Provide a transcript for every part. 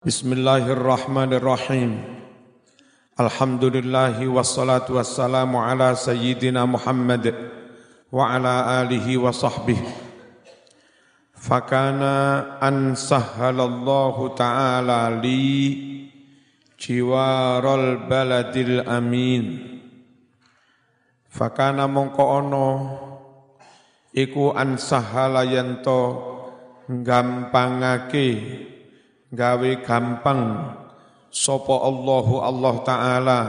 Bismillahirrahmanirrahim. Alhamdulillahi wassalatu wassalamu ala sayyidina Muhammad wa ala alihi wa sahbihi. Fakana an sahhalallahu ta'ala li jiwaral baladil amin. Fakana mongko ono iku an sahhala yanto gampangake gawe gampang sapa Allahu Allah Ta'ala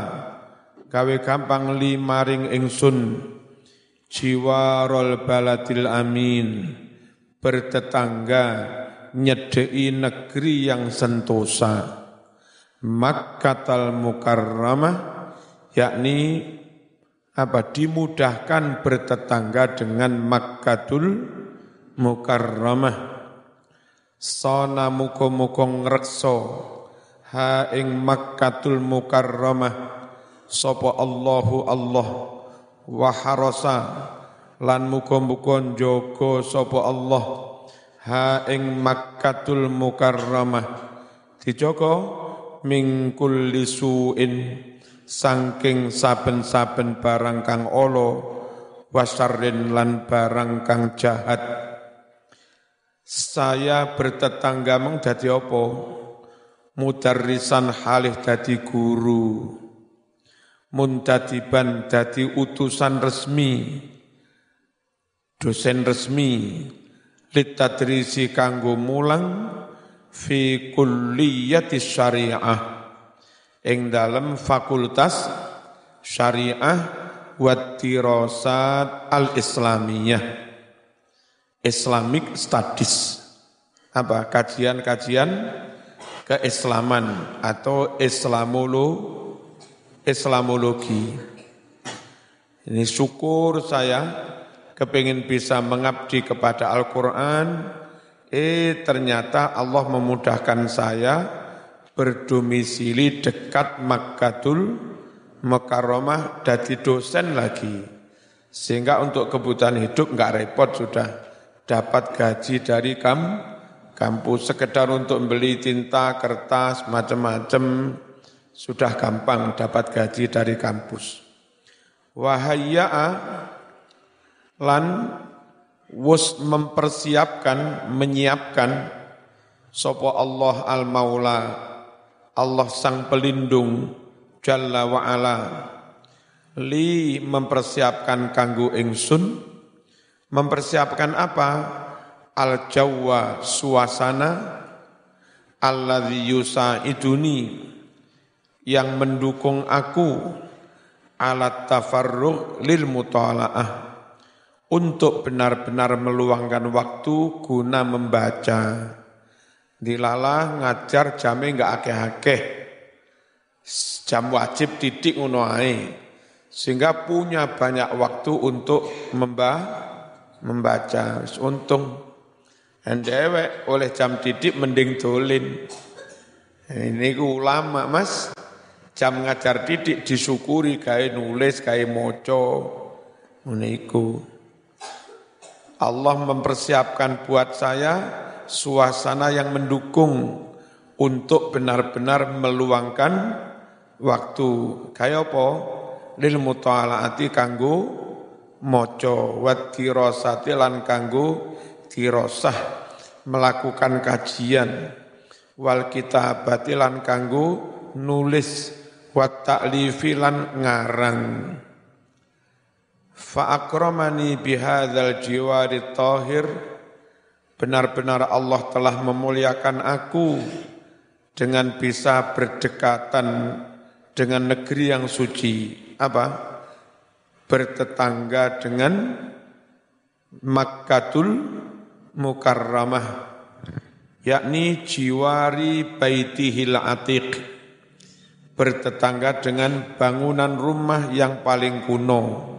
gawe gampang li maring ingsun jiwarul baladil amin, bertetangga nyedheki negeri yang sentosa, Makkatul Mukarramah, yakni dimudahkan bertetangga dengan Makkatul Mukarramah. Sona muka-muka ngrekso ha ing Makkatul Mukarramah sapa Allahu Allah, wa harasa lan muka-muka njogo sapa Allah ha ing Makkatul Mukarramah, dijogo min kulli su'in saking saben-saben barang kang ala, wasarrin lan barang kang jahat. Saya bertetangga mong dadi apa? Mudarrisan halih dadi guru, muntadiban dadi utusan resmi, dosen resmi, litadrisi kanggo mulang fi kulliyyatil syariah, ing dalem fakultas syariah wa dirasat al-Islamiyyah, Islamic Studies, kajian-kajian keislaman atau Islamologi. Ini syukur saya kepingin bisa mengabdi kepada Al-Quran, ternyata Allah memudahkan saya berdomisili dekat Makkatul Mukarramah, jadi dosen lagi, sehingga untuk kebutuhan hidup enggak repot, sudah dapat gaji dari kampus, sekedar untuk beli tinta, kertas, macam-macam, sudah gampang dapat gaji dari kampus. Wahayya'a lan wus mempersiapkan, menyiapkan sapa Allah al-Maula, Allah sang pelindung Jalla wa'ala, li mempersiapkan kanggo ingsun. Mempersiapkan apa? Al-Jawa, suasana, alladzi yusaiduni, yang mendukung aku, alat tafarruh lil mutala'ah, untuk benar-benar meluangkan waktu guna membaca. Dilalah ngajar jame enggak akeh-akeh, jam wajib titik ngono ae, sehingga punya banyak waktu untuk membaca. Untung ndewek oleh jam didik mending dolin. Ini ulama mas, jam ngajar didik disyukuri gawe nulis, gawe moco. Uniku Allah mempersiapkan buat saya suasana yang mendukung untuk benar-benar meluangkan waktu. Kaya apa? Lil mutalaati kanggo moco, wa dirasati lan kanggo dirasah, melakukan kajian, wal kitabati lan kanggo nulis, wa ta'lifi lan ngarang. Fa akramani bihadzal jiwari tahir, benar-benar Allah telah memuliakan aku dengan bisa berdekatan dengan negeri yang suci. Bertetangga dengan Makkatul Mukarramah, yakni jiwari baitihil atiq, bertetangga dengan bangunan rumah yang paling kuno,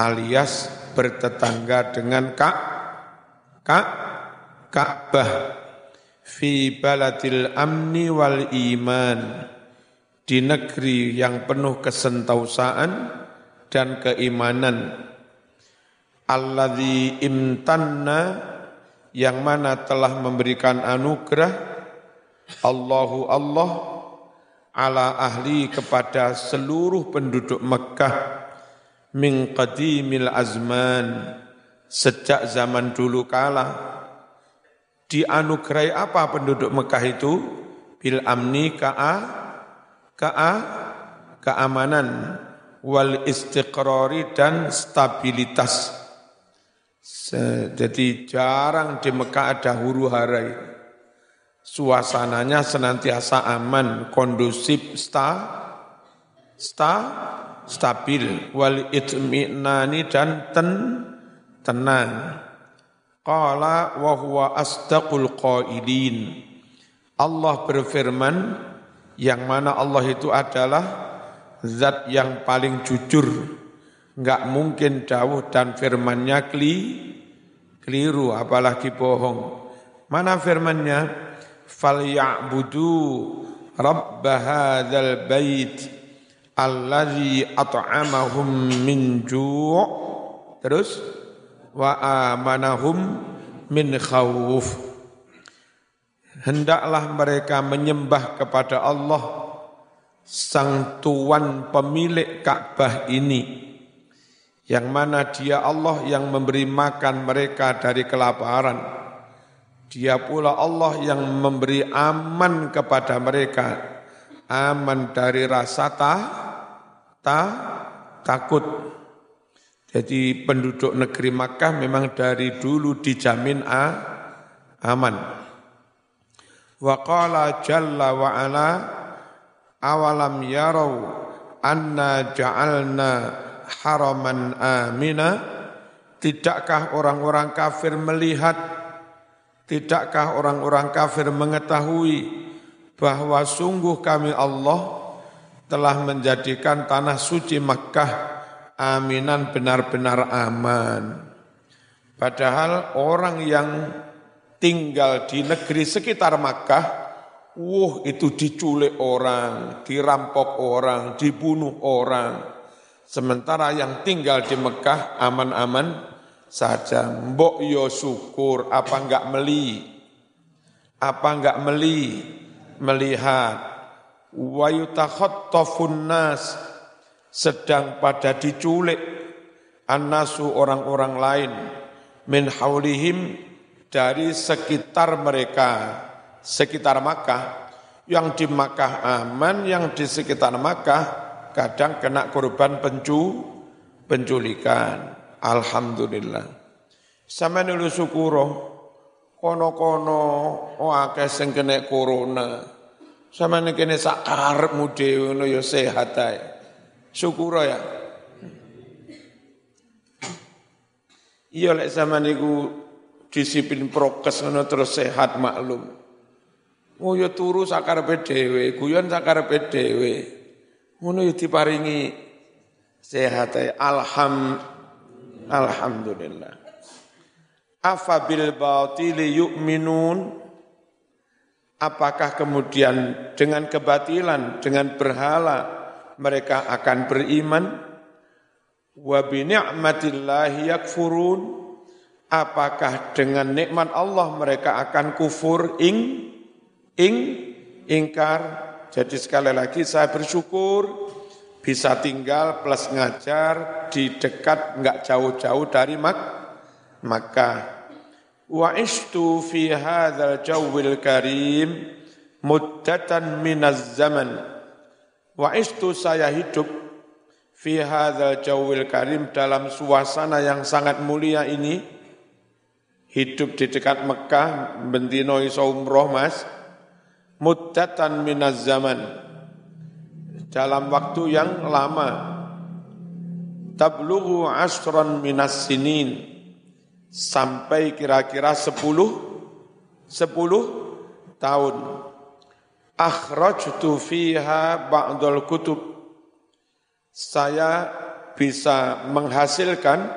alias bertetangga dengan Ka'bah fi baladil amni wal iman, di negeri yang penuh kesentausaan dan keimanan. Alladzi imtanna, yang mana telah memberikan anugerah Allahu Allah ala ahli kepada seluruh penduduk Mekah min qadimil azman, sejak zaman dulu kala. Dianugerahi apa penduduk Mekah itu? Bil amni keamanan wal istiqrari dan stabilitas. Jadi jarang di Mekah ada huru-hara. Suasananya senantiasa aman, kondusif, stabil wal itminani dan tenang. Qala wa huwa asdaqul qailin. Allah berfirman, yang mana Allah itu adalah zat yang paling jujur. Enggak mungkin jauh dan firmannya keliru, apalagi bohong. Mana firmannya? Falya'budu rabb hadzal bait allazi at'amahum min ju'. Terus wa amanahum min khawf. Hendaklah mereka menyembah kepada Allah, sang tuan pemilik Ka'bah ini, yang mana dia Allah yang memberi makan mereka dari kelaparan. Dia pula Allah yang memberi aman kepada mereka, aman dari rasa takut. Jadi penduduk negeri Makkah memang dari dulu dijamin aman. Wa qala jalla wa ala awalam yarau anna ja'alna haraman amina. Tidakkah orang-orang kafir melihat, tidakkah orang-orang kafir mengetahui bahwa sungguh kami Allah telah menjadikan tanah suci Makkah aminan, benar-benar aman. Padahal orang yang tinggal di negeri sekitar Makkah, itu diculik orang, dirampok orang, dibunuh orang. Sementara yang tinggal di Makkah aman-aman saja. Mbok yo syukur, apa enggak meli, melihat. Wa yutakhattafun nas, sedang pada diculik annasu orang-orang lain, min haulihim dari sekitar mereka, sekitar Makkah. Yang di Makkah aman, yang di sekitar Makkah kadang kena korban penculikan. Alhamdulillah. Sama nulu syukuro, kono-kono, akeh sing kena corona. Sama ini kena sakarmu dewe, ya sehat aja. Syukur ya. Iya lek zaman niku disiplin prokes ngono terus sehat maklum. Oh ya turu sakarepe dhewe, guyon sakarepe dhewe. Ngono ya diparingi sehat ae. Alhamdulillah. Afabil batili yu'minun. Apakah kemudian dengan kebatilan, dengan berhala mereka akan beriman? Wa bi ni'matillahi yakfurun. Apakah dengan nikmat Allah mereka akan kufur, ingkar? Jadi sekali lagi saya bersyukur bisa tinggal plus ngajar di dekat, enggak jauh-jauh dari Makkah. Wa ishtu fi hadzal jawil karim muddatan minaz zaman. Wa istu, saya hidup fi hadzal jawil karim, dalam suasana yang sangat mulia ini. Hidup di dekat Mekah, bendino iso umroh mas, muddatan minaz zaman, dalam waktu yang lama. Tablughu asran minas sinin, sampai kira-kira 10 tahun. Akhrajtu fiha ba'dal kutub, saya bisa menghasilkan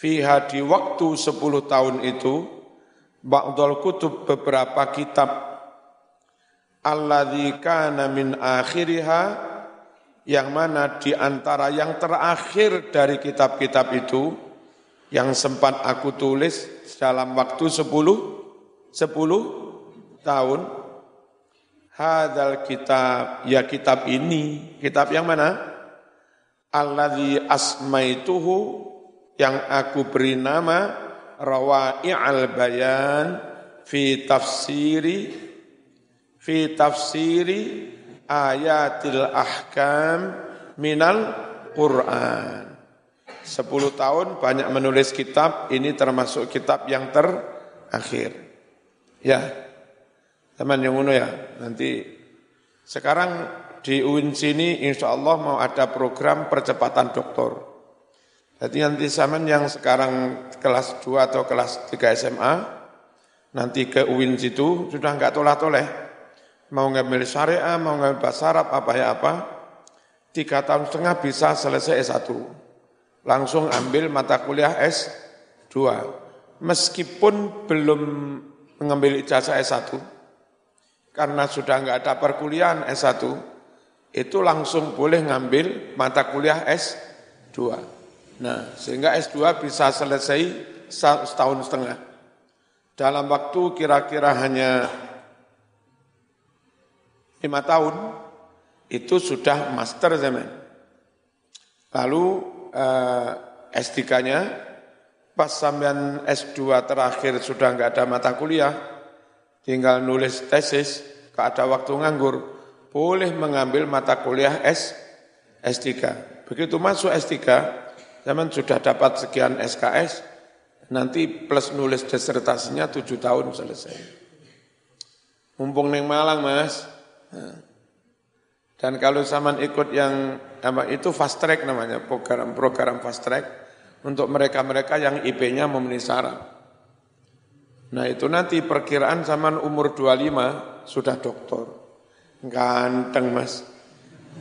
fiha di waktu 10 tahun itu ba'dal kutub, beberapa kitab. Alladzi kana min akhiriha, yang mana di antara yang terakhir dari kitab-kitab itu yang sempat aku tulis dalam waktu 10 tahun. hadzal kitab, ya kitab ini, kitab yang mana? Alladzi asmaituhu, yang aku beri nama Rawa'i'ul Bayan fi tafsiri ayatil ahkam minal Quran. 10 tahun banyak menulis kitab, ini termasuk kitab yang terakhir. Ya. Teman yang uno ya, nanti sekarang di UIN sini insyaallah mau ada program percepatan doktor. Jadi nanti zaman yang sekarang kelas 2 atau kelas 3 SMA, nanti ke UIN situ sudah enggak toleh-toleh. Mau ngambil syariah, mau ngambil bahasa Arab, apa ya apa, 3,5 tahun bisa selesai S1. Langsung ambil mata kuliah S2. Meskipun belum mengambil ijazah S1, karena sudah enggak ada perkuliahan S1, itu langsung boleh ngambil mata kuliah S2. Nah, sehingga S2 bisa selesai setahun setengah. Dalam waktu kira-kira hanya 5 tahun, itu sudah master zaman. Lalu S3-nya, pas sampean S2 terakhir sudah enggak ada mata kuliah, tinggal nulis tesis, gak ada waktu nganggur, boleh mengambil mata kuliah S3. Begitu masuk S3, zaman sudah dapat sekian SKS, nanti plus nulis disertasinya 7 tahun selesai. Mumpung neng Malang, Mas. Dan kalau zaman ikut yang apa itu fast track namanya, program fast track untuk mereka-mereka yang IP-nya memenuhi syarat. Nah itu nanti perkiraan zaman umur 25 sudah doktor. Ganteng Mas.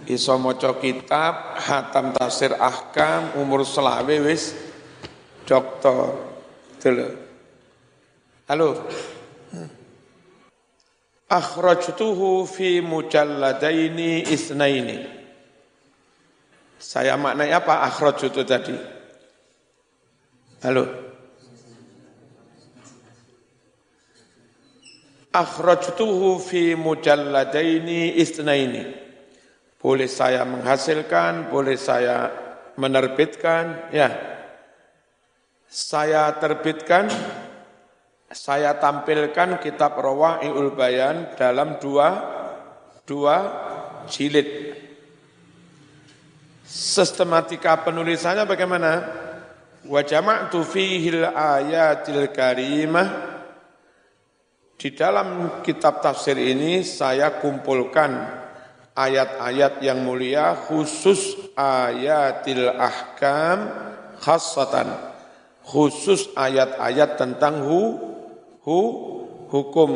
Iso moco kitab, hatam tafsir ahkam, umur selawe wis doktor. Itu loh. Halo. Akhrajtuhu fi mujalladaini isnaini. Saya maknai apa akhrajtu tadi? Halo. Akhrajtuhu fi mujalladaini isnaini. Boleh saya menghasilkan, boleh saya menerbitkan, ya. Saya terbitkan, saya tampilkan kitab Rawa'i'ul Bayan dalam dua jilid. Sistematika penulisannya bagaimana? Wa jama'tu fihil ayatil karimah. Di dalam kitab tafsir ini saya kumpulkan ayat-ayat yang mulia, khusus ayatil ahkam khassatan, khusus ayat-ayat tentang hukum,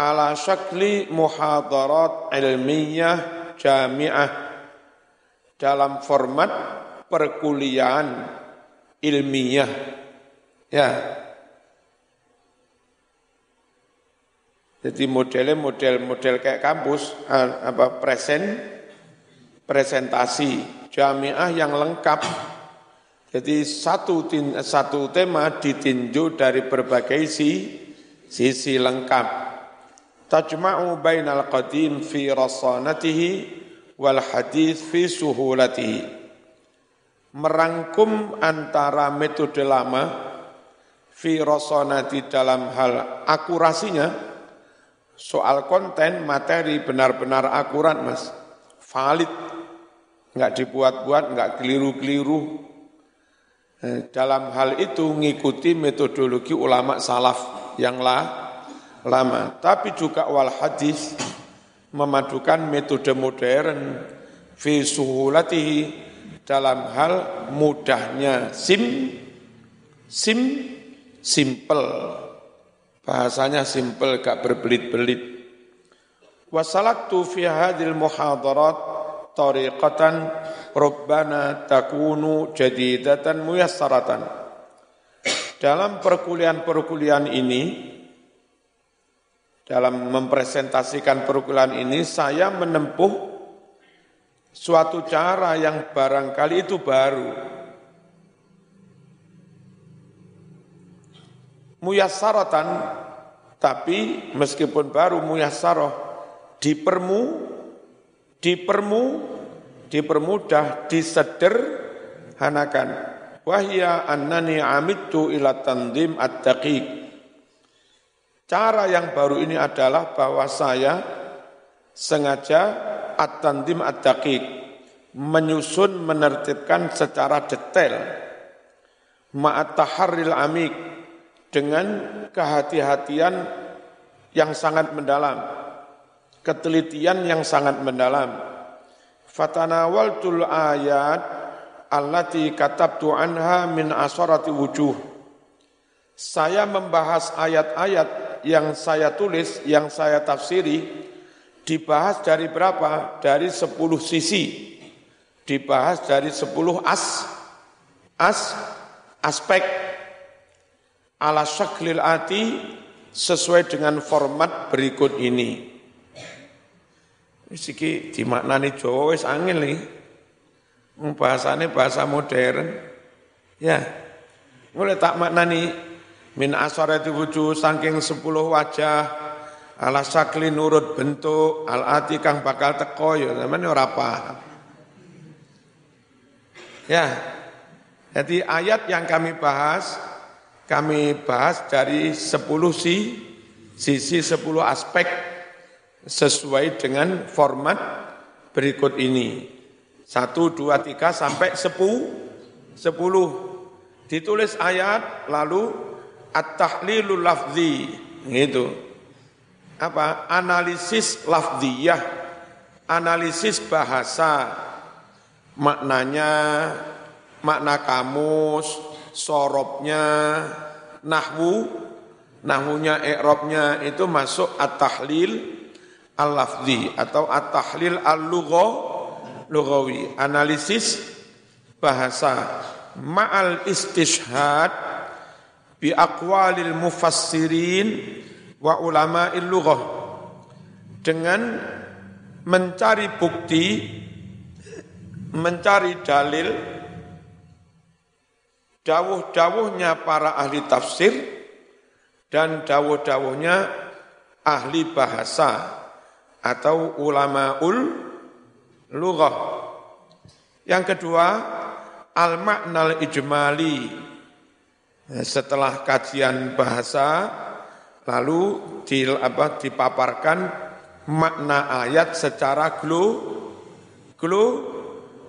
ala syakli muhadarat ilmiyah jami'ah, dalam format perkuliahan ilmiah. Ya. Jadi modelnya model kayak kampus, apa presentasi jamiah yang lengkap. Jadi satu tema ditinjau dari berbagai sisi lengkap. Tajma'u bainal qadim fi rasanatihi wal hadith fi suhulatihi. Merangkum antara metode lama fi rasanati dalam hal akurasinya. Soal konten, materi benar-benar akurat, Mas. Valid. Enggak dibuat-buat, enggak keliru-keliru. Dalam hal itu ngikuti metodologi ulama salaf yang lama. Tapi juga wal hadis, memadukan metode modern fi suhulatihi, dalam hal mudahnya, simple. Bahasanya simpel, gak berbelit-belit. Wasalaktu fi hadil muhadarat tariqatan rubbana takunu jadidatan muyassaratan. Dalam perkuliahan-perkuliahan ini, dalam mempresentasikan perkuliahan ini, saya menempuh suatu cara yang barangkali itu baru. Muyassaratan, tapi meskipun baru muyassarah, dipermudah, disederhanakan. Wahya annani amidtu ila tanzim at-daqiq. Cara yang baru ini adalah bahwa saya sengaja at-tanzim at-daqiq, menyusun, menertibkan secara detail, ma'ataharril amik, dengan kehati-hatian yang sangat mendalam, ketelitian yang sangat mendalam. Fatanawaltul ayat allati katabtu anha min asharati wujuh. Saya membahas ayat-ayat yang saya tulis, yang saya tafsiri, dibahas dari berapa? Dari 10 sisi. Dibahas dari 10 aspek ala syaklil ati, sesuai dengan format berikut ini. Siki dimaknani Jawa wis angel iki. Bahasane bahasa modern. Ya. Mulai tak maknani min asharati wujuh, saking 10 wajah, ala syakli nurut bentuk, al ati kang bakal teko ya, sampeyan ora paham. Ya. Jadi ayat yang kami bahas dari 10 sisi 10 aspek, sesuai dengan format berikut ini. 1, 2, 3 sampai 10. Ditulis ayat, lalu at-tahlilul lafzi, gitu. Apa? Analisis lafziyah, analisis bahasa, maknanya, makna kamus, sorobnya, nahwunya, i'rabnya, itu masuk at-tahlil al-lafzi atau at-tahlil al-lughawi, analisis bahasa, ma'al istishhad bi aqwalil mufassirin wa ulama'il lughah, dengan mencari bukti, mencari dalil, dawuh-dawuhnya para ahli tafsir dan dawuh-dawuhnya ahli bahasa atau ulama'ul lughah. Yang kedua, al-ma'nal ijmali. Setelah kajian bahasa, lalu dipaparkan makna ayat secara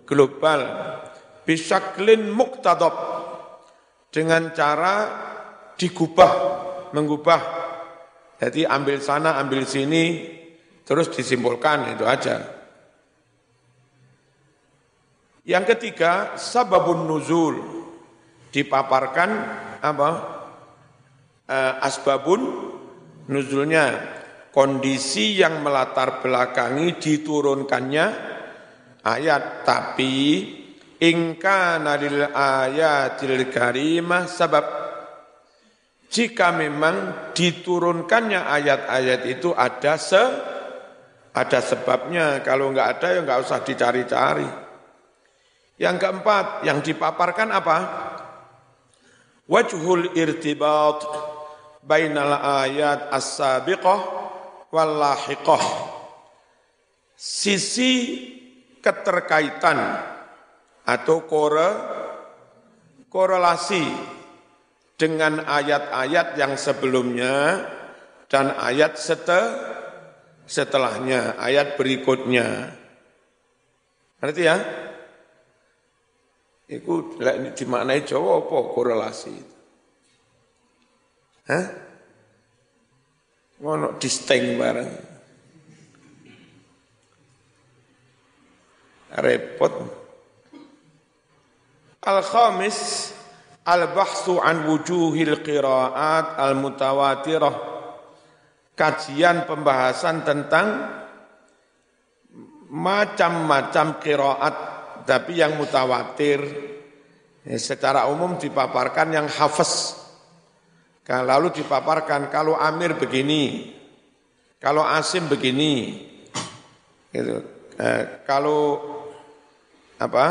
global. Bisyaklin muktadab, dengan cara digubah, menggubah. Jadi ambil sana, ambil sini, terus disimpulkan, itu aja. Yang ketiga, sababun nuzul, dipaparkan apa? Asbabun nuzulnya, kondisi yang melatar belakangi diturunkannya ayat. Tapi ingkana lil ayatil karimah sabab, jika memang diturunkannya ayat-ayat itu ada sebabnya, kalau enggak ada ya enggak usah dicari-cari. Yang keempat, yang dipaparkan apa? Wajhul irtibat bainal ayat as-sabiqah wal lahiqah. Sisi keterkaitan atau korelasi dengan ayat-ayat yang sebelumnya dan ayat setelahnya, ayat berikutnya. Ngerti ya? Iku dimaknai Jawa apa korelasi itu? Hah? Ngono disting bareng. Repot. Al-khamis, al-bahsu an wujuhil qira'at al-mutawatirah. Kajian pembahasan tentang macam-macam qiraat, tapi yang mutawatir. Secara umum dipaparkan yang hafes, lalu dipaparkan kalau Amir begini, kalau Asim begini, gitu. Kalau apa,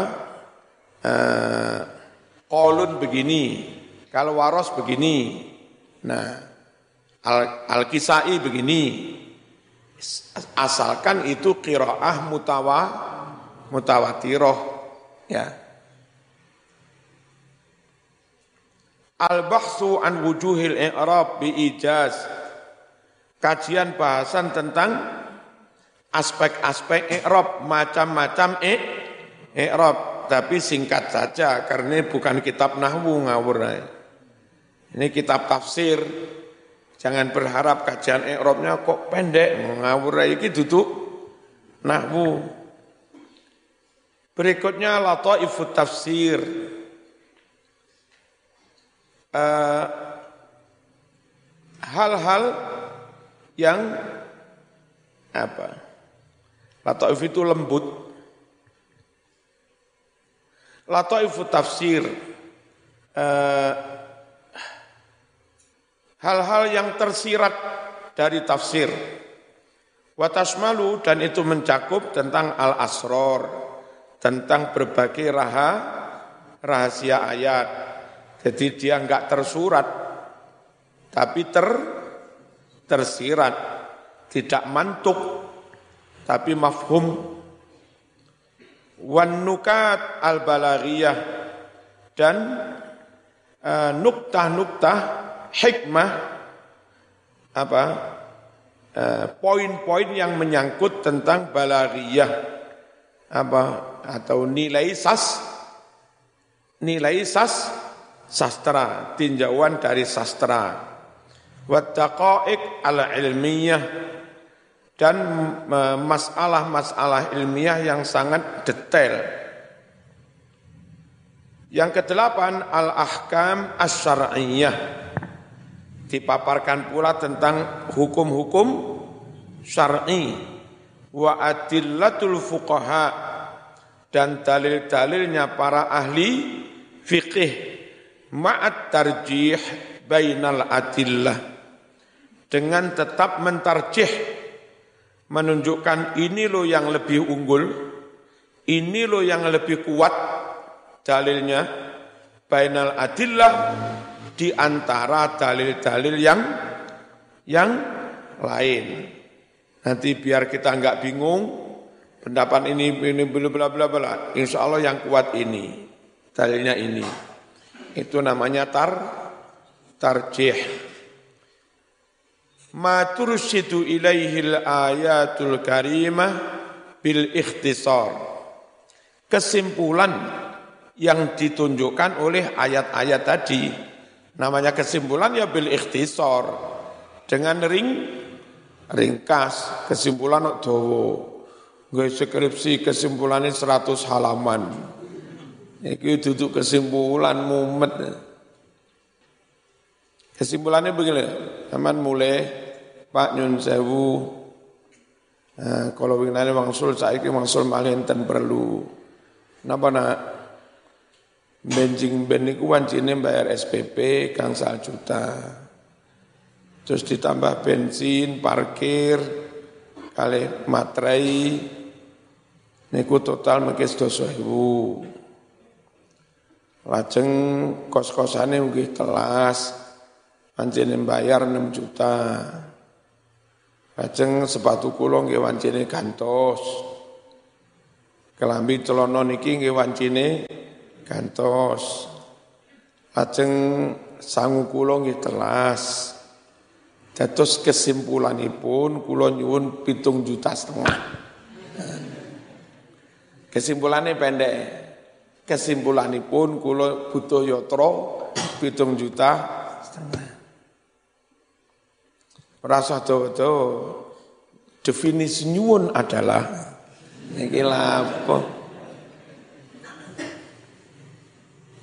Qolun begini, kalau Waros begini. Nah, Al-Kisai begini, asalkan itu qiraah mutawatirah ya. Al-bahsu an wujuhil i'rab bi ijaz, kajian bahasan tentang aspek-aspek i'rab, macam-macam i'rab, tapi singkat saja karena bukan kitab nahwu ngawur. Ini kitab tafsir. Jangan berharap kajian i'rabnya kok pendek, ngawur iki duduk nahwu. Berikutnya lataifut tafsir. Hal-hal yang apa? Lataif itu lembut. Lataifut tafsir. Hal-hal yang tersirat dari tafsir. Wa tasmalu, dan itu mencakup tentang al-asrar, tentang berbagai rahasia ayat. Jadi dia enggak tersurat, tapi tersirat, tidak mantuk, tapi mafhum. Wan nukat al-balaghiyah, dan nuktah-nuktah hikmah, apa poin-poin yang menyangkut tentang balaghiyah, apa atau nilai sastra, tinjauan dari sastra. Wa daqaiq al-ilmiyah, dan masalah-masalah ilmiah yang sangat detail. Yang ke-8 al-ahkam asy-syar'iyyah, dipaparkan pula tentang hukum-hukum syar'i. Wa adillatul fuqaha, dan dalil-dalilnya para ahli fiqih, ma'at tarjih bainal adillah, dengan tetap mentarjih, menunjukkan ini loh yang lebih unggul, ini loh yang lebih kuat dalilnya, bainal adillah, di antara dalil-dalil yang lain. Nanti biar kita enggak bingung, pendapat ini bla bla bla, insyaallah yang kuat ini, dalilnya ini. Itu namanya tarjih. Ma tursidu ilaihil ayatul karimah bil ikhtisar, kesimpulan yang ditunjukkan oleh ayat-ayat tadi. Namanya kesimpulan ya bil ikhtisar, dengan ringkas, kesimpulan kok dawa. Nggo skripsi kesimpulannya 100 halaman. Iki duduk kesimpulan mumet. Kesimpulannya begini, sampean mulai Pak nyun sewu. Kalau winane wangsul saiki wangsul malih enten perlu. Napa nak? Benjing ben niku wancine bayar SPP kang 1 juta. Terus ditambah bensin, parkir, kali materai niku total mengke 200.000. Lajeng kos-kosane nggih telas wancine bayar 6 juta. Lajeng sepatu kula nggih wancine gantos. Kelambi celana niki nggih wancine gantos. Lajeng sangu kula nggih telas. Dados kesimpulanipun kula nyuwun 7,5 juta. Kesimpulannya pendek. Kesimpulanipun kula butuh yatra 7,5 juta. Rasa dawa-dawa. Definisi nyuwun adalah niki lapo?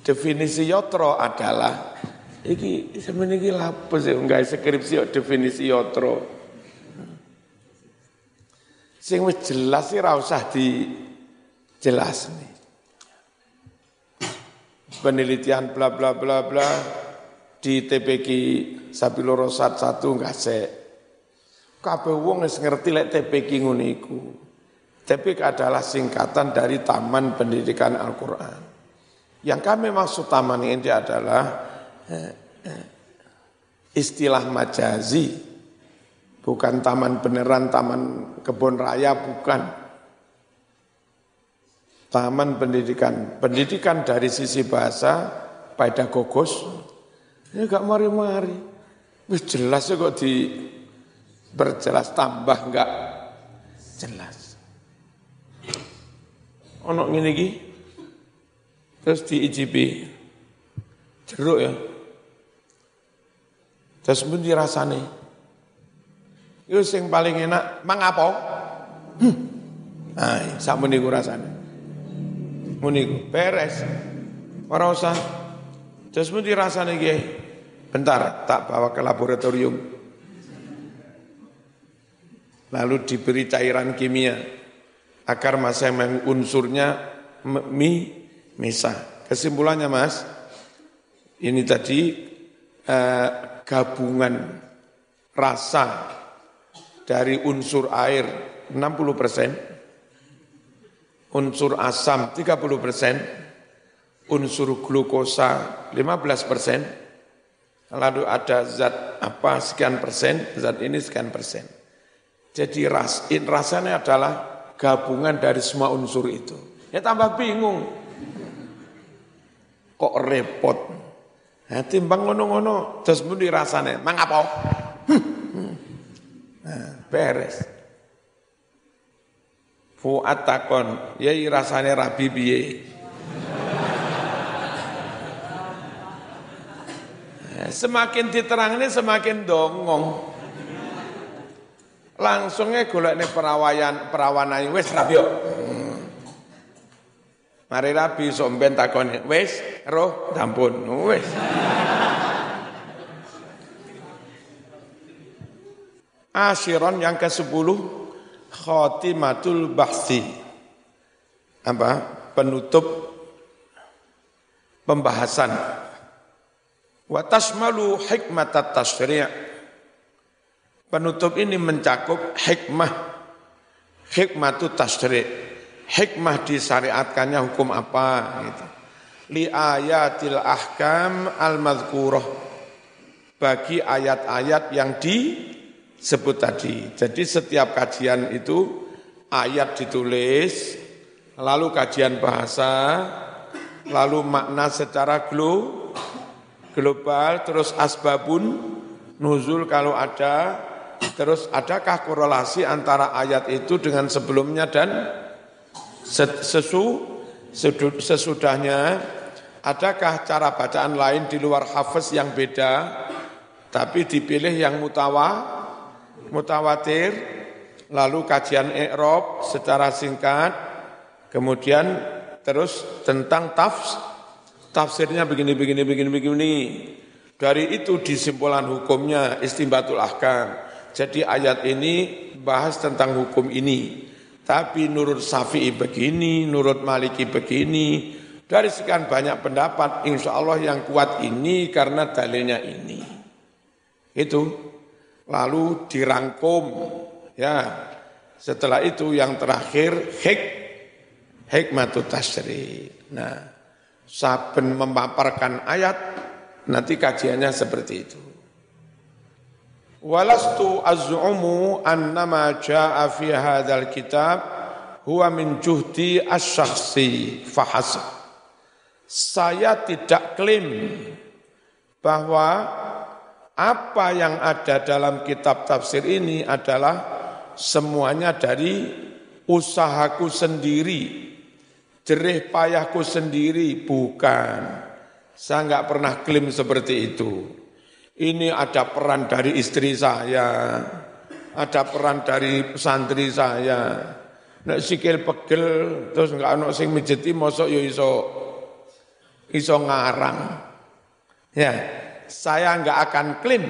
Definisi yatra adalah iki sampeyan iki lapo sih nggawe skripsi kok definisi yatra. Sing wis jelas sih ora usah dijelasne. Penelitian bla bla bla bla di TPQ Sapilorosat 1 ngasek. Kabeh wong wis ngerti lek TPQ ngono iku. TPQ adalah singkatan dari Taman Pendidikan Al-Qur'an. Yang kami maksud taman ini adalah istilah majazi Bukan taman beneran, taman kebun raya, bukan. Taman pendidikan. Pendidikan dari sisi bahasa, pedagogos, ini gak mari-mari. Jelas ya kok diperjelas, tambah gak jelas. Onok ngene iki. Terus di IGP, jeruk ya. Terus pun dirasane. Itu yang paling enak, mangapau. Nah, sama ini rasane. Muni beres, ora usah. Terus mesti rasane iki. Bentar, tak bawa ke laboratorium. Lalu diberi cairan kimia akar masemen unsurnya misah. Kesimpulannya Mas, ini tadi gabungan rasa dari unsur air 60%. Unsur asam 30%, unsur glukosa 15%, lalu ada zat apa sekian persen, zat ini sekian persen. Jadi rasanya adalah gabungan dari semua unsur itu. Ya tambah bingung, kok repot. Nah, timbang ngono-ngono, terus muni rasanya, mangapa? Nah, beres. Fuat takon, ya rasane rabi piye. Semakin diterangin semakin dongong. Langsungnya golekne perawanan wis rabi yo. Mari rabi somben takon wis roh tampun wis. Asyiron yang ke-10 khatimatul bahsi, apa penutup pembahasan. Wa tashmalu hikmatat tashri', penutup ini mencakup hikmatut tashri', hikmah disyariatkannya hukum apa gitu. Li ayatil ahkam al-madhkurah, bagi ayat-ayat yang disebut tadi. Jadi setiap kajian itu ayat ditulis, lalu kajian bahasa, lalu makna secara global, terus asbabun nuzul kalau ada, terus adakah korelasi antara ayat itu dengan sebelumnya dan sesudahnya, adakah cara bacaan lain di luar hafaz yang beda, tapi dipilih yang mutawatir, lalu kajian i'rab secara singkat, kemudian terus tentang tafsirnya begini. Dari itu disimpulan hukumnya istinbatul ahkam. Jadi ayat ini bahas tentang hukum ini. Tapi nurut Syafi'i begini, nurut Maliki begini. Dari sekian banyak pendapat, insya Allah yang kuat ini karena dalilnya ini. Itu. Lalu dirangkum, ya. Setelah itu yang terakhir hikmatut tashri'. Nah, saben memaparkan ayat nanti kajiannya seperti itu. Walastu az'umu annama jaa'a fi hadzal kitab huwa min juhdi asy-syakhsi fahasab. Saya tidak klaim bahwa apa yang ada dalam kitab tafsir ini adalah semuanya dari usahaku sendiri, jerih payahku sendiri, bukan. Saya enggak pernah klaim seperti itu. Ini ada peran dari istri saya, ada peran dari santri saya. Nek sikil pegel, terus enggak ono sing mijeti, mosok yo iso ngarang. Ya. Saya enggak akan klaim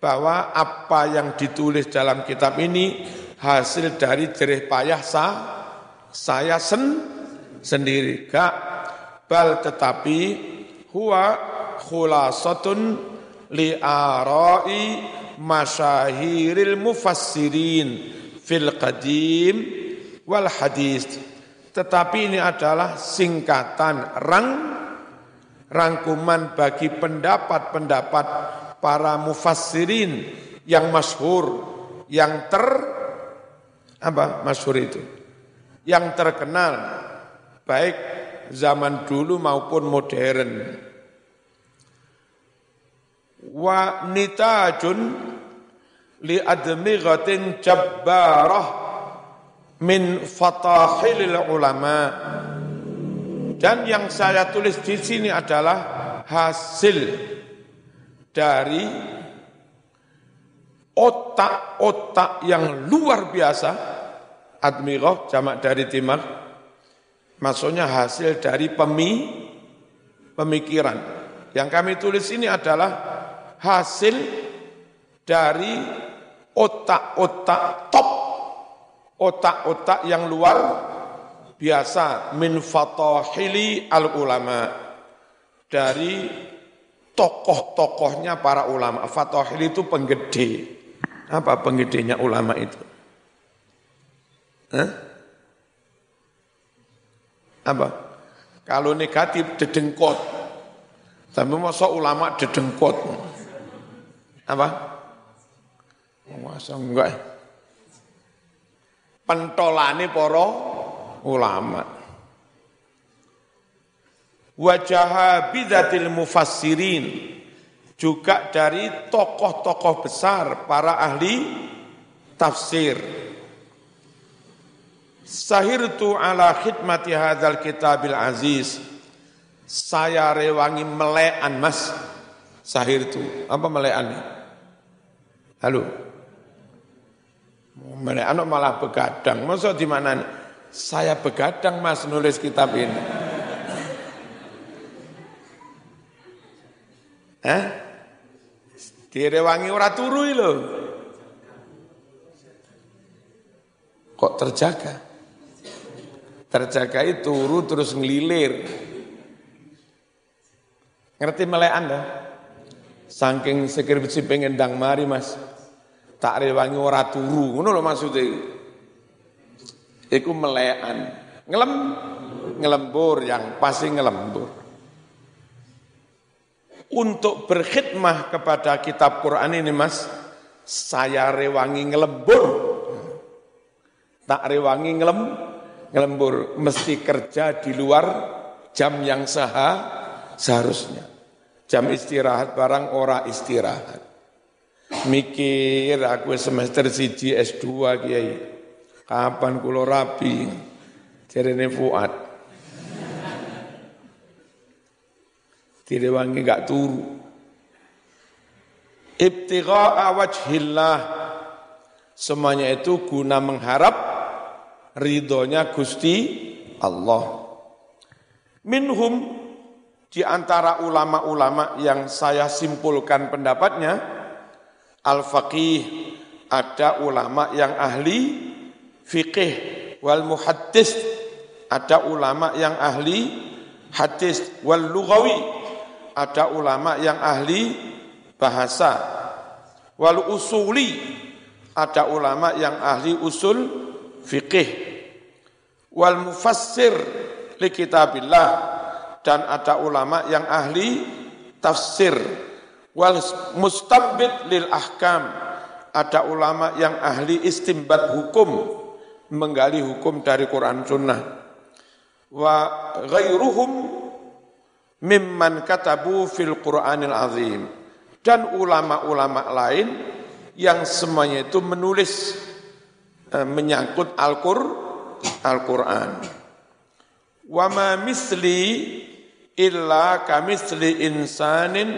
bahwa apa yang ditulis dalam kitab ini hasil dari jerih payah saya sendiri. Enggak, bal tetapi huwa khulasatun li'ara'i masyahiril mufassirin fil qadim wal hadis. Tetapi ini adalah singkatan rangkuman bagi pendapat-pendapat para mufassirin yang masyhur yang masyhur itu, yang terkenal baik zaman dulu maupun modern. Wa nitajun li admighatin jabbarah min fatahilil ulama. Dan yang saya tulis di sini adalah hasil dari otak-otak yang luar biasa. Admiroh jamak dari timah, maksudnya hasil dari pemikiran. Yang kami tulis ini adalah hasil dari otak-otak top, otak-otak yang luar biasa, min fatahili al-ulama, dari tokoh-tokohnya para ulama. Fatahili itu penggede. Apa penggedenya ulama itu? Apa? Kalau negatif, dedengkot. Tapi masa ulama dedengkot? Apa? Masa enggak. Pentolane poro ulama. Wajah bidatil mufassirin, juga dari tokoh-tokoh besar para ahli tafsir. Sahirtu ala khidmati hadzal kitabil aziz, saya rewangi melekan mas. Sahirtu apa melekan? Halo, melekan malah begadang. Maksud di mana nih? Saya begadang mas nulis kitab ini. Direwangi ora turu lho. Kok terjaga? Terjaga itu turu terus ngelilir. Ngerti melek Anda? Saking skripsi pengen dang mari mas, tak rewangi ora turu. Ngono lho maksudnya. Iku melekan, ngelembur, yang pasti ngelembur. Untuk berkhidmah kepada kitab Quran ini mas, saya rewangi ngelembur. Tak rewangi ngelembur, mesti kerja di luar jam yang seharusnya. Jam istirahat barang ora istirahat. Mikir aku semester siji S2 kiai. Kapan kulo rapi, cerene Fuad. Direwangi gak turu. Ibtigha'a wajhillah, semuanya itu guna mengharap ridhonya Gusti Allah. Minhum, di antara ulama-ulama yang saya simpulkan pendapatnya, al-faqih, ada ulama yang ahli fiqih, wal muhaddis, ada ulama yang ahli hadis, wal lughawi, ada ulama yang ahli bahasa, wal usuli, ada ulama yang ahli usul fiqih, wal mufassir li kitabillah, dan ada ulama yang ahli tafsir, wal mustanbit lil ahkam, ada ulama yang ahli istinbat hukum, menggali hukum dari Quran Sunnah. Wa ghairuhum mimman katabu fil Quranil Azim, dan ulama-ulama lain yang semuanya itu menulis menyangkut Al-Quran. Wa ma misli illa kamisli insanin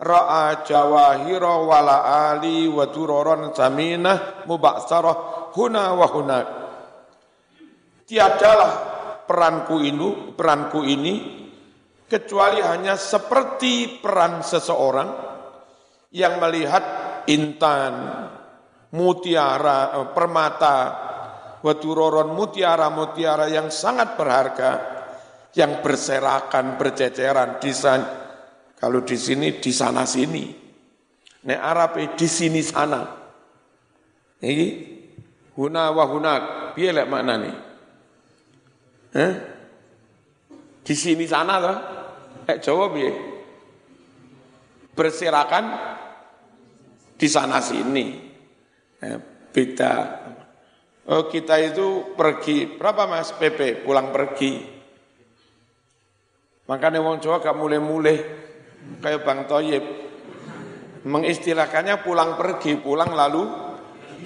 ra'a jawahira wala ali wa duroran saminah mubaksarah huna wa huna. Tiadalah peranku ini kecuali hanya seperti peran seseorang yang melihat intan, mutiara, permata, waturoron, mutiara-mutiara yang sangat berharga, yang berserakan, berceceran di sana. Kalau di sini, di sana sini. Nek Arabe di sini sana. Ini huna wa hunak, piye lek maknane? Di sini sana toh? Lek Jawa piye? Berserakan di sana sini. Beda. Oh, kita itu pergi, berapa mas PP pulang pergi? Makanya wong Jawa gak mulai-mulai kayak Bang Toyib mengistilahkannya pulang pergi, pulang lalu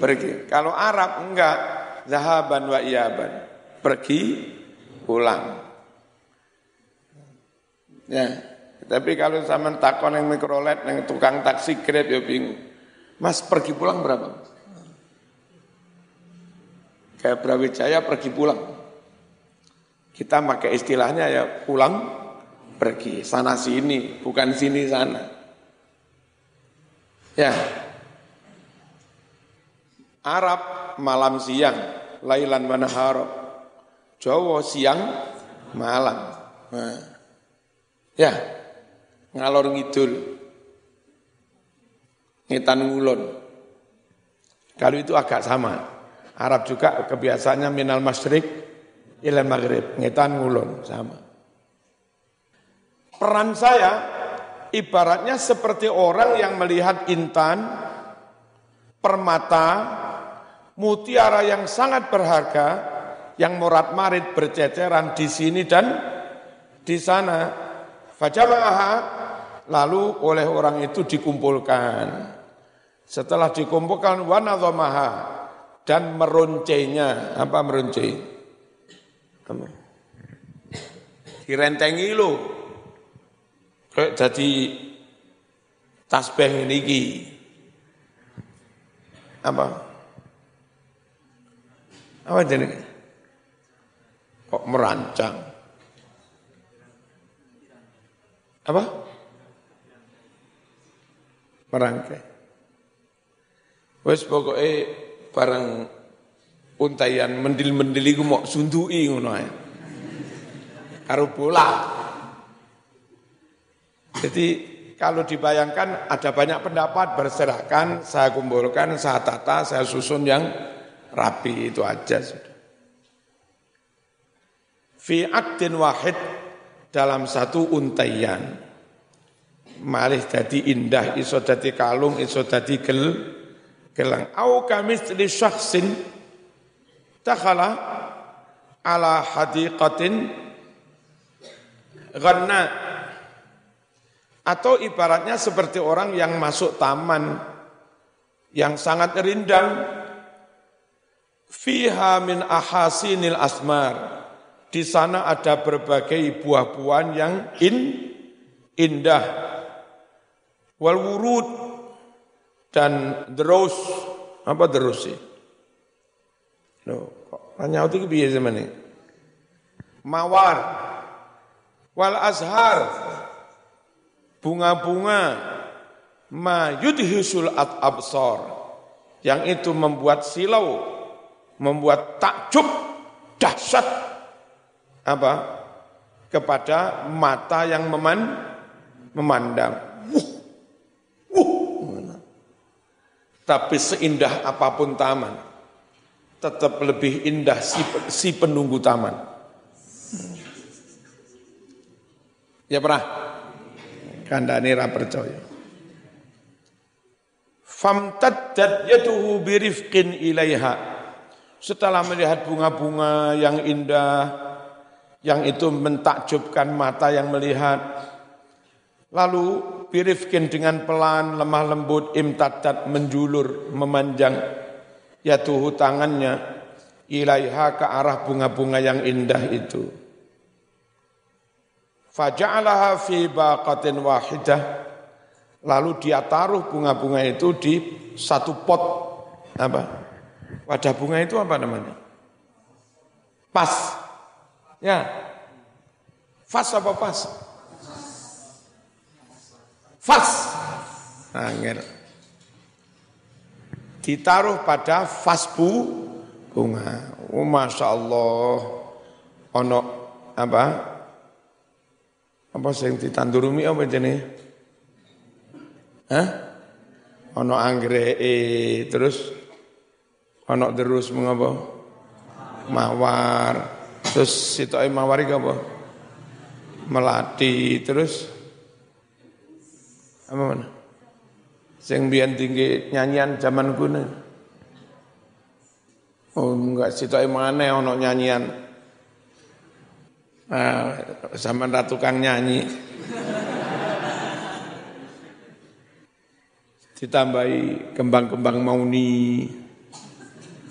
pergi. Kalau Arab enggak, zahaban wa iyaban, pergi pulang. Ya, tapi kalau sampean takon yang mikrolet, yang tukang taksi grab ya bingung. Mas pergi pulang berapa? Mas? Kayak Brawijaya pergi pulang. Kita pakai istilahnya ya pulang pergi, sana sini, bukan sini sana. Ya. Arab malam siang, lailan wa nahar. Jawa siang malam. Nah. Ya, ngalor ngidul, ngetan ngulon. Kalau itu agak sama. Arab juga kebiasaannya minal masyrik ilal maghrib, ngetan ngulon sama. Peran saya ibaratnya seperti orang yang melihat intan, permata, mutiara yang sangat berharga, yang morat-marit berceceran di sini dan di sana. Fajama'aha, lalu oleh orang itu dikumpulkan. Setelah dikumpulkan, wanadhamaha, dan meroncainya. Apa meroncai? Direntengi lo. Kayak jadi tasbih niki. Apa jadi? Kok merancang? Apa? Merangkai. Wes pokoknya barang untaian mendil-mendil iku mok sundui ngono ae. Karo bola. Jadi kalau dibayangkan ada banyak pendapat, berserakan, saya kumpulkan, saya tata, saya susun yang rapi itu aja sudah. Fi aqdin wahid, dalam satu untaian, malih dadi indah, iso dadi kalung, iso dadi gelang. Au kamisli syakhsin takhala ala hadiqatin ghanna. Atau ibaratnya seperti orang yang masuk taman yang sangat rindang. Fiha min ahasinil asmar. Di sana ada berbagai buah-buahan yang indah. Wal wurud dan terus apa terus sih? Loh, kok nyaut iki piye zaman iki? Mawar. Wal azhar. Bunga-bunga ma yudhisul absar, yang itu membuat silau, membuat takjub, dahsyat apa kepada mata yang memandang. Tapi seindah apapun taman, tetap lebih indah si penunggu taman. Ya pernah kandhane ra percaya. Famtaddat yaduhu birifqin ilaiha, setelah melihat bunga-bunga yang indah, yang itu mentakjubkan mata yang melihat. Lalu birifkin, dengan pelan, lemah lembut, imtadat, menjulur, memanjang, yatuhu, tangannya, ilaiha, ke arah bunga-bunga yang indah itu. Faja'alaha fi baqatin wahidah, lalu dia taruh bunga-bunga itu di satu pot. Apa? Wadah bunga itu apa namanya? Pas. Ya, fas apa pas? Fas. Angger. Ditaruh pada fas bunga. Oh, masya Allah. Ono apa? Apa sing ditandurumi apa jenenge? Hah? Ono anggrek, terus ono terus mengapa? Mawar. Terus sitoke mawar iki apa? Melati, terus apa mana? Sing biyen tinggi nyanyian zaman kuno. Oh, enggak sitoke maneh ana nyanyian. Ah, sampean ra tukang nyanyi. Ditambahi kembang-kembang mauni,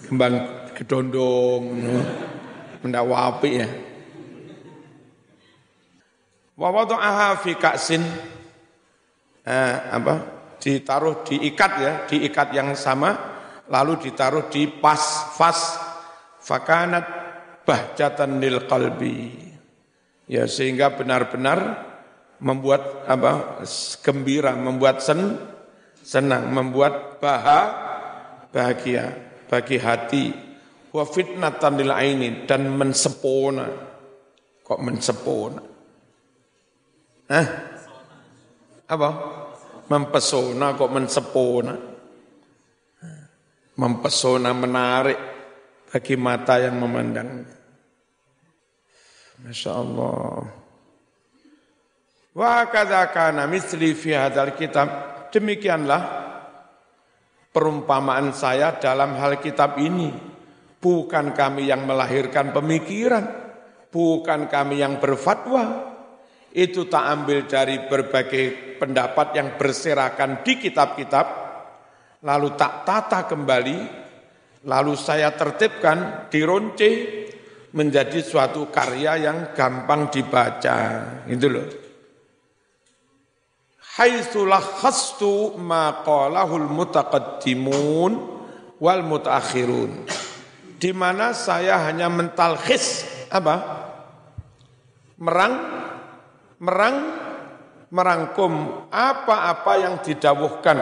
kembang gedondong, mendak apik ya. Wa wada'aha fi ka'sin, ditaruh diikat ya, diikat yang sama, lalu ditaruh di pas fakanat bahjatan lil qalbi. Ya sehingga benar-benar membuat gembira, membuat senang, membuat bahagia bagi hati. Wa fitnatan lil aini, dan mensepona. Kok mensepona? Hah? Apa? Mempesona kok mensepona? Mempesona, menarik bagi mata yang memandangnya. Masya Allah. Wa kadzakana misli fi hadzal kitab. Demikianlah perumpamaan saya dalam hal kitab ini. Bukan kami yang melahirkan pemikiran, bukan kami yang berfatwa. Itu tak ambil dari berbagai pendapat yang berserakan di kitab-kitab, lalu tak tata kembali, lalu saya tertibkan, dironce menjadi suatu karya yang gampang dibaca. Gitu loh. Haitsu lakhastu ma qalahul mutaqaddimun wal mutaakhirun. Di mana saya hanya mentalkhis merangkum apa-apa yang didawuhkan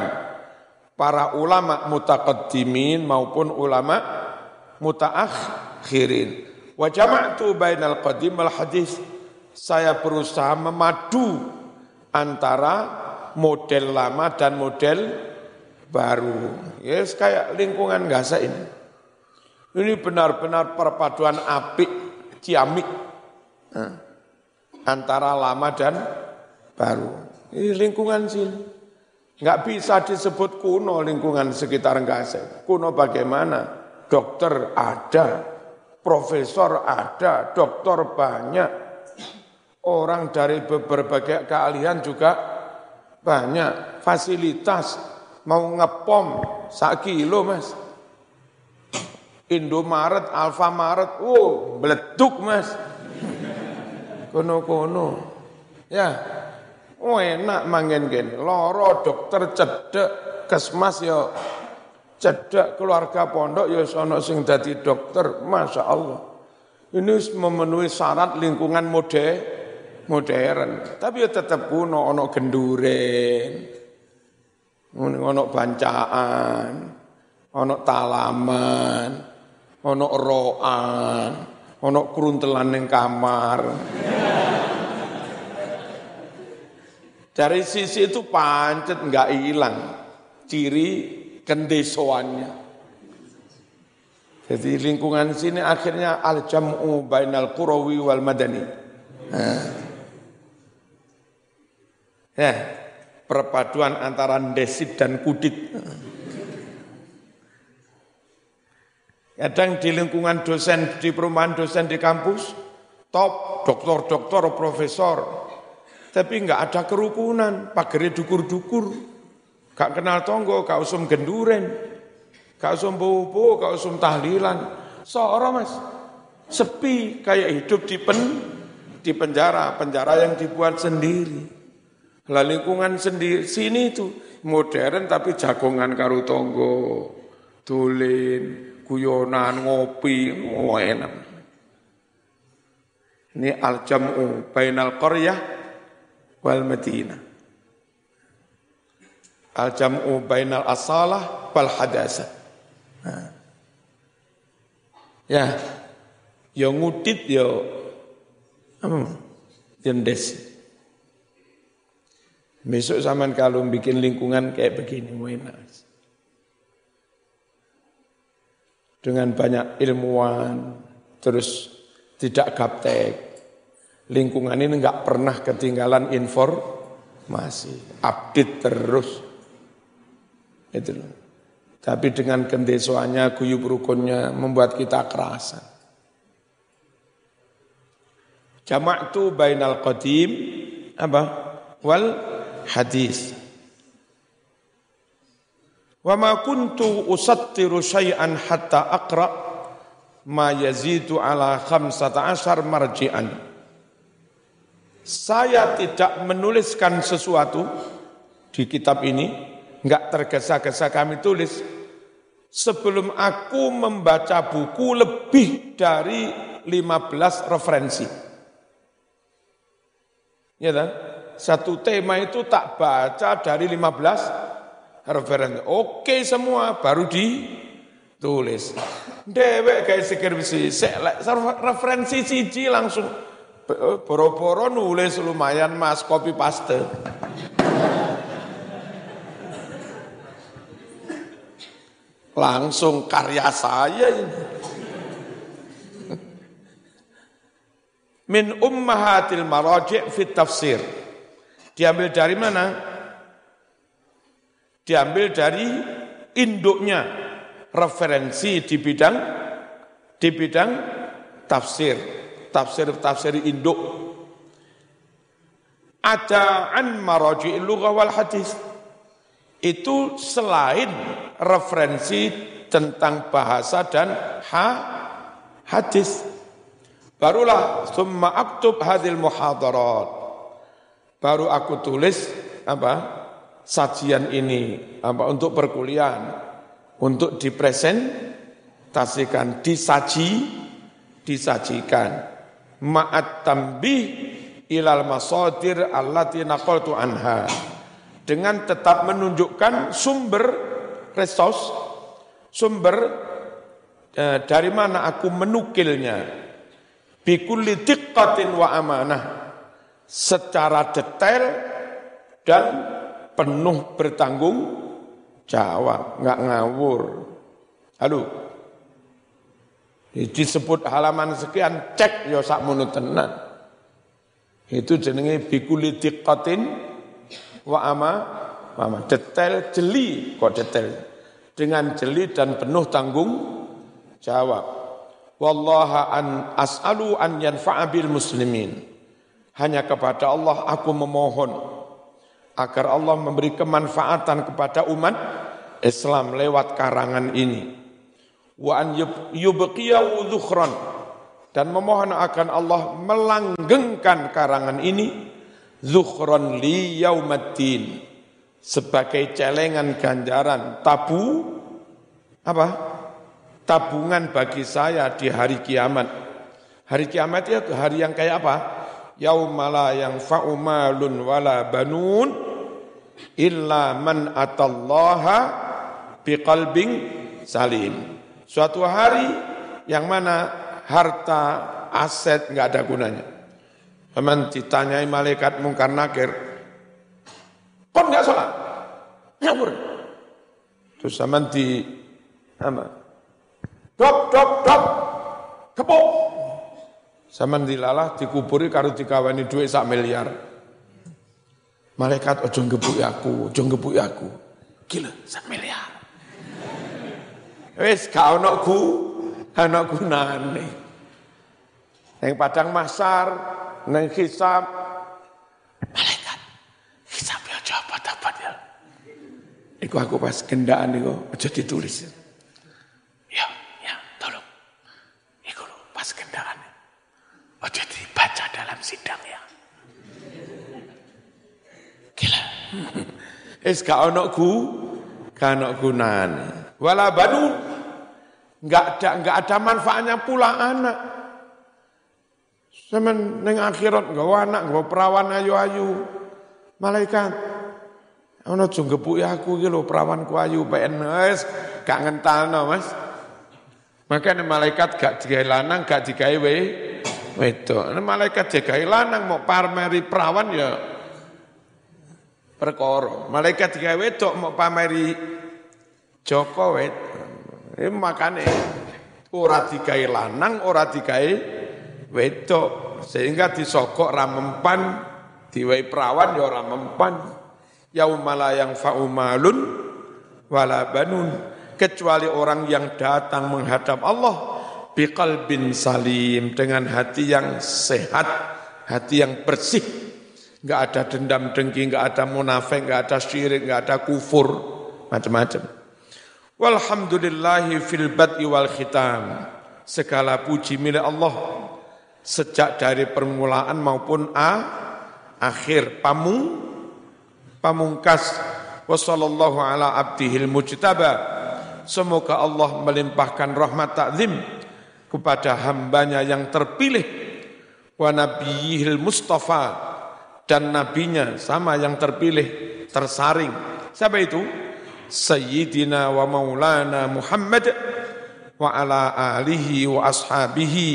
para ulama mutaqaddimin maupun ulama mutaakhirin. Wa jama'tu bainal qadim wal hadis. Saya berusaha memadu antara model lama dan model baru. Yes, kayak lingkungan Gaza ini. Ini benar-benar perpaduan apik, ciamik. Antara lama dan baru. Ini lingkungan sini. Nggak bisa disebut kuno lingkungan sekitar Gaza. Kuno bagaimana? Dokter ada, profesor ada, dokter banyak. Orang dari berbagai keahlian juga banyak, fasilitas mau ngepom sak kilo mas, Indomaret, Alfamaret, beleduk mas, kono ya, enak mangen gini, loro dokter cedek, kesmas yo cedek, keluarga pondok yo sono sing dadi dokter, masya Allah, ini memenuhi syarat lingkungan modern, tapi ya tetap kuno, ono genduren, ono bancaan, ono talaman, ono roan, ono kruntelan ning kamar. Dari sisi itu pancet nggak hilang ciri kendesoannya. Jadi lingkungan sini akhirnya al-jam'u bainal qurawi wal madani. Ya, perpaduan antara ndesit dan kudit. Kadang di lingkungan dosen, di perumahan dosen di kampus, top, doktor, profesor. Tapi enggak ada kerukunan, pagere dukur-dukur. Enggak kenal tonggo, enggak usum genduren. Enggak usum bobo, enggak usum tahlilan. Seorang mas, sepi kayak hidup di penjara yang dibuat sendiri. Lah lingkungan sendiri sini itu modern tapi jagongan karo tangga, dolen, guyonan, ngopi, enak. Ini al-jam'u bainal qaryah wal madinah. Al-jam'u bainal asalah wal hadasah. Ya, yo ngudit yo jendes. Besok zaman kalau bikin lingkungan kayak begini, enak. Dengan banyak ilmuwan, terus tidak gaptek. Lingkungan ini enggak pernah ketinggalan informasi, update terus. Itu loh. Tapi dengan kendesoannya, guyub rukunnya membuat kita kerasan. Jama'tu bainal qadim apa? Wal hadis. Wa ma kuntu usattiru syai'an hatta aqra ma yazidu ala 15 marji'an. Saya tidak menuliskan sesuatu di kitab ini, enggak tergesa-gesa kami tulis, sebelum aku membaca buku lebih dari 15 referensi. Ya kan? Satu tema itu tak baca dari 15 referensi. Oke semua, baru ditulis. Dewek kayak sekiranya, referensi siji langsung. Boro-boro nulis lumayan mas, copy paste. Langsung karya saya ini. Min ummahatil maraji' fit tafsir. Diambil dari mana? Diambil dari induknya, referensi di bidang tafsir. Tafsir induk. Ada an maraji'il lughah wal hadis. Itu selain referensi tentang bahasa dan hadis. Barulah summa aktub hadil muhadarat. Baru aku tulis apa? Sajian ini apa untuk perkuliahan, untuk dipresentasikan, disajikan. Ma'at tambih ilal masadir allati naqaltu anha. Dengan tetap menunjukkan sumber resource, sumber dari mana aku menukilnya. Bikulli diqqatin wa amanah, secara detail dan penuh bertanggung jawab, enggak ngawur. Halo, disebut halaman sekian, cek ya sakmono tenan. Itu jenenge bikulli diqqatin wa ama detail, jeli kok detail, dengan jeli dan penuh tanggung jawab. Wallaha an as'alu an yanfa'a bil muslimin. Hanya kepada Allah aku memohon agar Allah memberi kemanfaatan kepada umat Islam lewat karangan ini. Wa an yubqiyahu dhukhran, dan memohon akan Allah melanggengkan karangan ini zukhron li yaumaddin, sebagai celengan ganjaran, tabungan bagi saya di hari kiamat. Hari kiamat itu hari yang kayak apa? Yaumala yang fa'umalun wala banun illa man atallaha biqalbin salim. Suatu hari yang mana harta, aset enggak ada gunanya. Teman ditanyai malaikat mungkar nakir, kon nggak sholat, ngawur. Terus teman di apa? Dop, kepuk. Teman dilalah, dikuburi karo dikawani duit 1 miliar. Malaikat ojo ngebuk aku, gila 1 miliar. Wes kau anak gunane. Yang padang masar. Neng hisab, malaikat hisab ya coba dapat ya. Iku aku pas kendaan iku aja ditulis. Ya, tolong. Iku pas kendaan. Aja dibaca dalam sidang ya. Gila. Wis gak ono gunane. Wala banu, enggak ada manfaatnya pula anak. Semen neng akhirat gawa anak gawa perawan ayu-ayu. Malaikat ana jo gebuk aku iki lho perawanku ayu PNS gak ngentalno Mas. Makane malaikat gak digawe lanang gak digawe wedok. Nek malaikat digawe lanang mau pameri perawan ya perkara. Malaikat digawe wedok mau pameri Joko wedok. Makane ora digawe lanang ora digawe wedok, sehingga disokok ramempan, diwai perawan ya ramempan. Yaumala yang fa'umalun wala banun, kecuali orang yang datang menghadap Allah biqalbin salim, dengan hati yang sehat, hati yang bersih, nggak ada dendam dengki, nggak ada munafik, nggak ada syirik, nggak ada kufur, macam-macam. Walhamdulillahi fil bad'i wal khitam, segala puji milik Allah sejak dari permulaan maupun akhir, pamungkas. Wassallallahu ala abdihil mujtaba, semoga Allah melimpahkan rahmat ta'zim kepada hambanya yang terpilih, wa nabiyihil mustafa, dan nabinya sama yang terpilih, tersaring. Siapa itu? Sayyidina wa maulana Muhammad, wa ala alihi wa ashabihi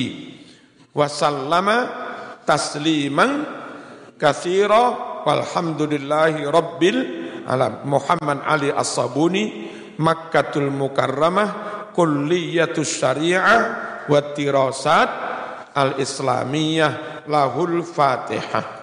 wa sallama tasliman katsira walhamdulillahi rabbil Alam. Muhammad Ali As-Sabuni, Makkatul Mukarramah, Kulliyyatul Syariah wa Dirasat Al-Islamiyyah. Lahul Fatihah.